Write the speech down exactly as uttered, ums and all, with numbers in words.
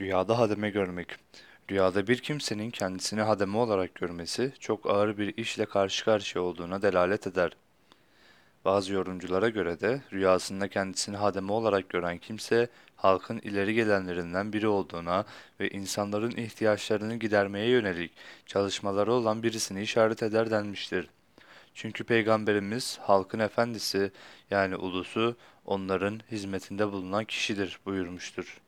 Rüyada hademe görmek. Rüyada bir kimsenin kendisini hademe olarak görmesi, çok ağır bir işle karşı karşıya olduğuna delalet eder. Bazı yorumculara göre de rüyasında kendisini hademe olarak gören kimse, halkın ileri gelenlerinden biri olduğuna ve insanların ihtiyaçlarını gidermeye yönelik çalışmaları olan birisini işaret eder denmiştir. Çünkü Peygamberimiz, halkın efendisi yani ulusu, onların hizmetinde bulunan kişidir buyurmuştur.